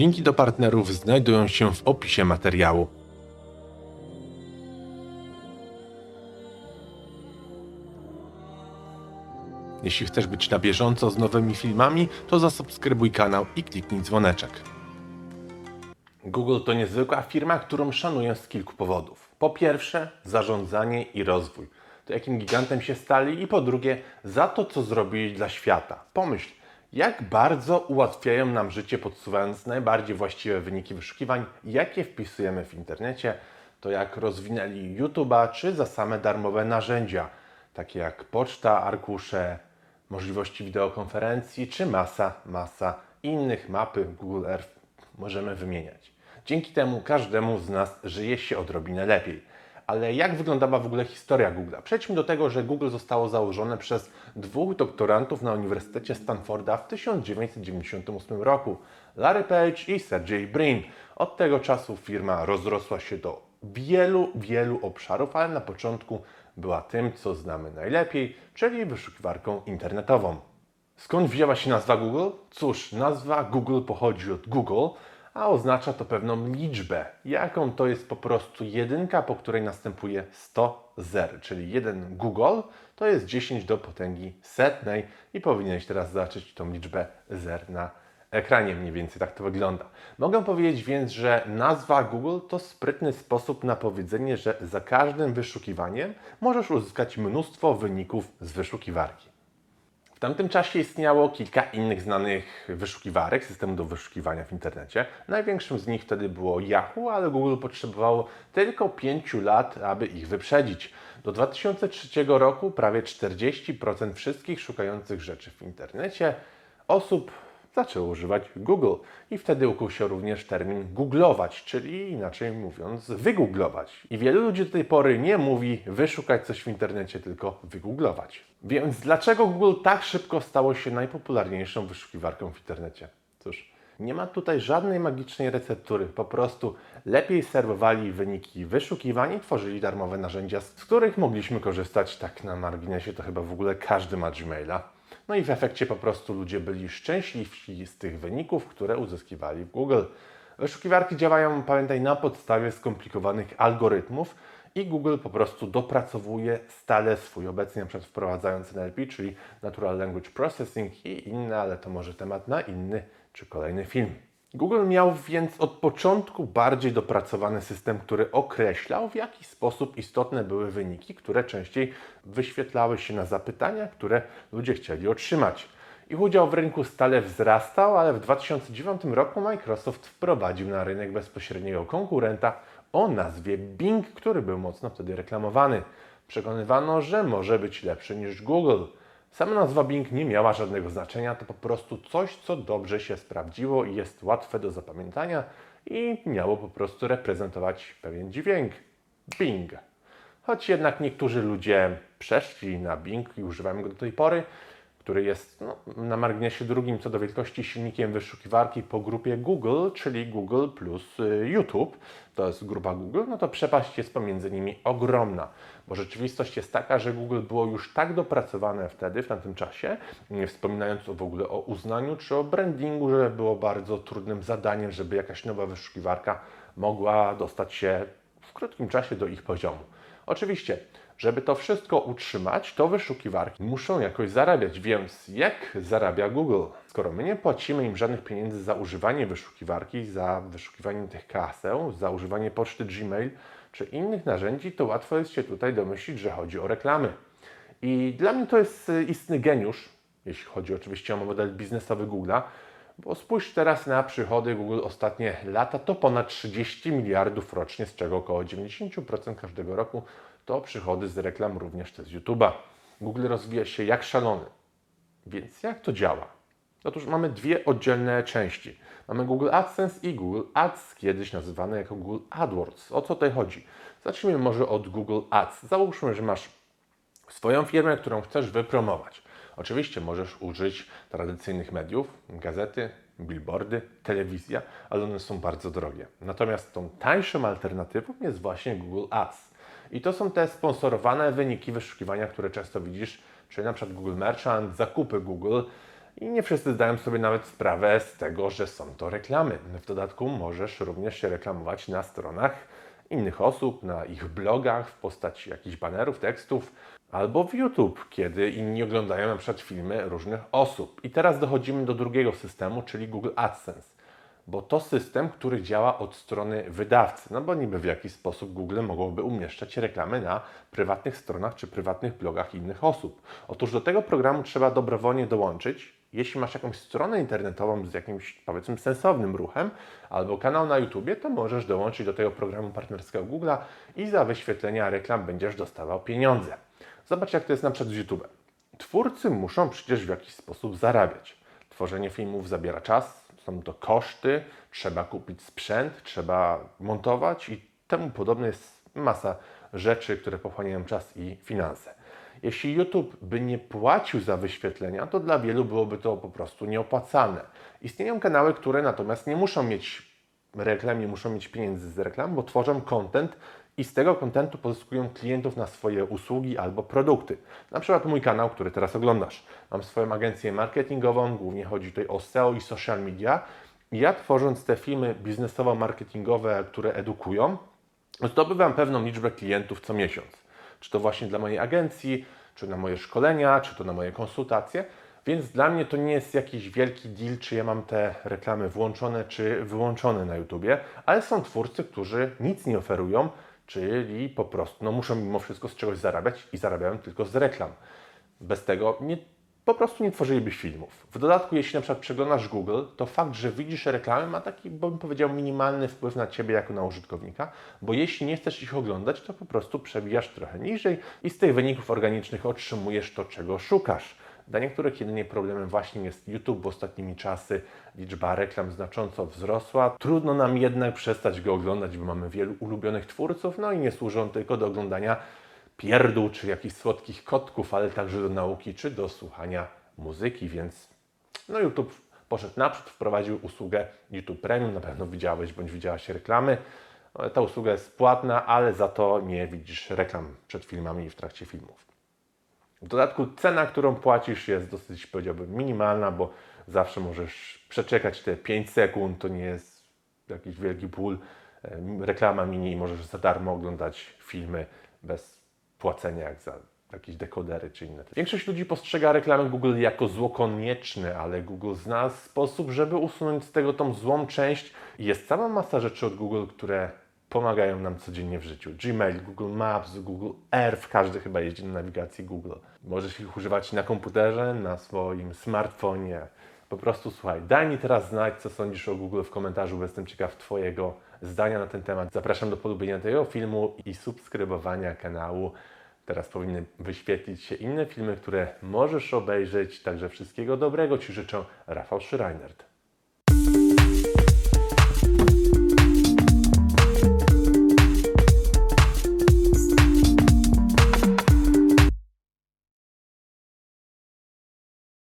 Linki do partnerów znajdują się w opisie materiału. Jeśli chcesz być na bieżąco z nowymi filmami, to zasubskrybuj kanał i kliknij dzwoneczek. Google to niezwykła firma, którą szanuję z kilku powodów. Po pierwsze, zarządzanie i rozwój. To jakim gigantem się stali, i po drugie, za to, co zrobili dla świata. Pomyśl, jak bardzo ułatwiają nam życie, podsuwając najbardziej właściwe wyniki wyszukiwań, jakie wpisujemy w internecie, to jak rozwinęli YouTube'a, czy za same darmowe narzędzia, takie jak poczta, arkusze, możliwości wideokonferencji, czy masa innych, mapy Google Earth możemy wymieniać. Dzięki temu każdemu z nas żyje się odrobinę lepiej. Ale jak wyglądała w ogóle historia Google'a? Przejdźmy do tego, że Google zostało założone przez dwóch doktorantów na Uniwersytecie Stanforda w 1998 roku, Larry Page i Sergey Brin. Od tego czasu firma rozrosła się do wielu obszarów, ale na początku była tym, co znamy najlepiej, czyli wyszukiwarką internetową. Skąd wzięła się nazwa Google? Cóż, nazwa Google pochodzi od Google, a oznacza to pewną liczbę, jaką to jest po prostu jedynka, po której następuje 100 zer, czyli jeden Google to jest 10 do potęgi setnej i powinieneś teraz zobaczyć tą liczbę zer na ekranie, mniej więcej tak to wygląda. Mogę powiedzieć więc, że nazwa Google to sprytny sposób na powiedzenie, że za każdym wyszukiwaniem możesz uzyskać mnóstwo wyników z wyszukiwarki. W tamtym czasie istniało kilka innych znanych wyszukiwarek, systemów do wyszukiwania w internecie. Największym z nich wtedy było Yahoo, ale Google potrzebowało tylko 5 lat, aby ich wyprzedzić. Do 2003 roku prawie 40% wszystkich szukających rzeczy w internecie osób zaczęło używać Google. I wtedy ukuł się również termin googlować, czyli inaczej mówiąc wygooglować. I wielu ludzi do tej pory nie mówi wyszukać coś w internecie, tylko wygooglować. Więc dlaczego Google tak szybko stało się najpopularniejszą wyszukiwarką w internecie? Cóż, nie ma tutaj żadnej magicznej receptury. Po prostu lepiej serwowali wyniki wyszukiwań i tworzyli darmowe narzędzia, z których mogliśmy korzystać. Tak na marginesie to chyba w ogóle każdy ma Gmaila. No i w efekcie po prostu ludzie byli szczęśliwsi z tych wyników, które uzyskiwali w Google. Wyszukiwarki działają, pamiętaj, na podstawie skomplikowanych algorytmów i Google po prostu dopracowuje stale swój, obecnie np. wprowadzając NLP, czyli Natural Language Processing i inne, ale to może temat na inny czy kolejny film. Google miał więc od początku bardziej dopracowany system, który określał, w jaki sposób istotne były wyniki, które częściej wyświetlały się na zapytania, które ludzie chcieli otrzymać. Ich udział w rynku stale wzrastał, ale w 2009 roku Microsoft wprowadził na rynek bezpośredniego konkurenta o nazwie Bing, który był mocno wtedy reklamowany. Przekonywano, że może być lepszy niż Google. Sama nazwa Bing nie miała żadnego znaczenia, to po prostu coś, co dobrze się sprawdziło i jest łatwe do zapamiętania i miało po prostu reprezentować pewien dźwięk. Bing. Choć jednak niektórzy ludzie przeszli na Bing i używamy go do tej pory, który jest na marginesie drugim co do wielkości silnikiem wyszukiwarki po grupie Google, czyli Google plus YouTube, to jest grupa Google, no to przepaść jest pomiędzy nimi ogromna, bo rzeczywistość jest taka, że Google było już tak dopracowane wtedy, w tamtym czasie, nie wspominając w ogóle o uznaniu czy o brandingu, że było bardzo trudnym zadaniem, żeby jakaś nowa wyszukiwarka mogła dostać się w krótkim czasie do ich poziomu. Oczywiście, żeby to wszystko utrzymać, to wyszukiwarki muszą jakoś zarabiać, więc jak zarabia Google? Skoro my nie płacimy im żadnych pieniędzy za używanie wyszukiwarki, za wyszukiwanie tych haseł, za używanie poczty Gmail czy innych narzędzi, to łatwo jest się tutaj domyślić, że chodzi o reklamy. I dla mnie to jest istny geniusz, jeśli chodzi oczywiście o model biznesowy Google'a, bo spójrz teraz na przychody Google ostatnie lata, to ponad 30 miliardów rocznie, z czego około 90% każdego roku to przychody z reklam, również te z YouTube'a. Google rozwija się jak szalony. Więc jak to działa? Otóż mamy dwie oddzielne części. Mamy Google AdSense i Google Ads, kiedyś nazywane jako Google AdWords. O co tutaj chodzi? Zacznijmy może od Google Ads. Załóżmy, że masz swoją firmę, którą chcesz wypromować. Oczywiście możesz użyć tradycyjnych mediów, gazety, billboardy, telewizja, ale one są bardzo drogie. Natomiast tą tańszą alternatywą jest właśnie Google Ads. I to są te sponsorowane wyniki wyszukiwania, które często widzisz, czyli na przykład Google Merchant, zakupy Google I nie wszyscy zdają sobie nawet sprawę z tego, że są to reklamy. W dodatku możesz również się reklamować na stronach innych osób, na ich blogach, w postaci jakichś banerów, tekstów, albo w YouTube, kiedy inni oglądają na przykład filmy różnych osób. I teraz dochodzimy do drugiego systemu, czyli Google AdSense, bo to system, który działa od strony wydawcy, no bo niby w jakiś sposób Google mogłoby umieszczać reklamy na prywatnych stronach czy prywatnych blogach innych osób. Otóż do tego programu trzeba dobrowolnie dołączyć, jeśli masz jakąś stronę internetową z jakimś, powiedzmy, sensownym ruchem albo kanał na YouTubie, to możesz dołączyć do tego programu partnerskiego Google'a i za wyświetlenia reklam będziesz dostawał pieniądze. Zobacz, jak to jest na przykład z YouTube'em. Twórcy muszą przecież w jakiś sposób zarabiać. Tworzenie filmów zabiera czas, są to koszty, trzeba kupić sprzęt, trzeba montować i temu podobne jest masa rzeczy, które pochłaniają czas i finanse. Jeśli YouTube by nie płacił za wyświetlenia, to dla wielu byłoby to po prostu nieopłacalne. Istnieją kanały, które natomiast nie muszą mieć reklam, nie muszą mieć pieniędzy z reklam, bo tworzą content i z tego kontentu pozyskują klientów na swoje usługi albo produkty. Na przykład mój kanał, który teraz oglądasz. Mam swoją agencję marketingową, głównie chodzi tutaj o SEO i social media. Ja, tworząc te filmy biznesowo-marketingowe, które edukują, zdobywam pewną liczbę klientów co miesiąc. Czy to właśnie dla mojej agencji, czy na moje szkolenia, czy to na moje konsultacje. Więc dla mnie to nie jest jakiś wielki deal, czy ja mam te reklamy włączone, czy wyłączone na YouTubie, ale są twórcy, którzy nic nie oferują, czyli po prostu muszą mimo wszystko z czegoś zarabiać i zarabiają tylko z reklam. Bez tego po prostu nie tworzyliby filmów. W dodatku, jeśli na przykład przeglądasz Google, to fakt, że widzisz reklamy, ma taki, bym powiedział, minimalny wpływ na Ciebie jako na użytkownika, bo jeśli nie chcesz ich oglądać, to po prostu przebijasz trochę niżej i z tych wyników organicznych otrzymujesz to, czego szukasz. Dla niektórych jedynie problemem właśnie jest YouTube, bo ostatnimi czasy liczba reklam znacząco wzrosła. Trudno nam jednak przestać go oglądać, bo mamy wielu ulubionych twórców, no i nie służą tylko do oglądania pierdół czy jakichś słodkich kotków, ale także do nauki czy do słuchania muzyki, więc YouTube poszedł naprzód, wprowadził usługę YouTube Premium, na pewno widziałeś bądź widziałaś reklamy. Ta usługa jest płatna, ale za to nie widzisz reklam przed filmami i w trakcie filmów. W dodatku cena, którą płacisz, jest dosyć, powiedziałbym, minimalna, bo zawsze możesz przeczekać te 5 sekund, to nie jest jakiś wielki ból. Reklama minie i możesz za darmo oglądać filmy bez płacenia, jak za jakieś dekodery czy inne. Większość ludzi postrzega reklamy Google jako zło konieczne, ale Google zna sposób, żeby usunąć z tego tą złą część. Jest cała masa rzeczy od Google, które pomagają nam codziennie w życiu. Gmail, Google Maps, Google Earth, każdy chyba jeździ na nawigacji Google. Możesz ich używać na komputerze, na swoim smartfonie. Po prostu słuchaj, daj mi teraz znać, co sądzisz o Google w komentarzu, bo jestem ciekaw Twojego zdania na ten temat. Zapraszam do polubienia tego filmu i subskrybowania kanału. Teraz powinny wyświetlić się inne filmy, które możesz obejrzeć. Także wszystkiego dobrego Ci życzę, Rafał Schreiner.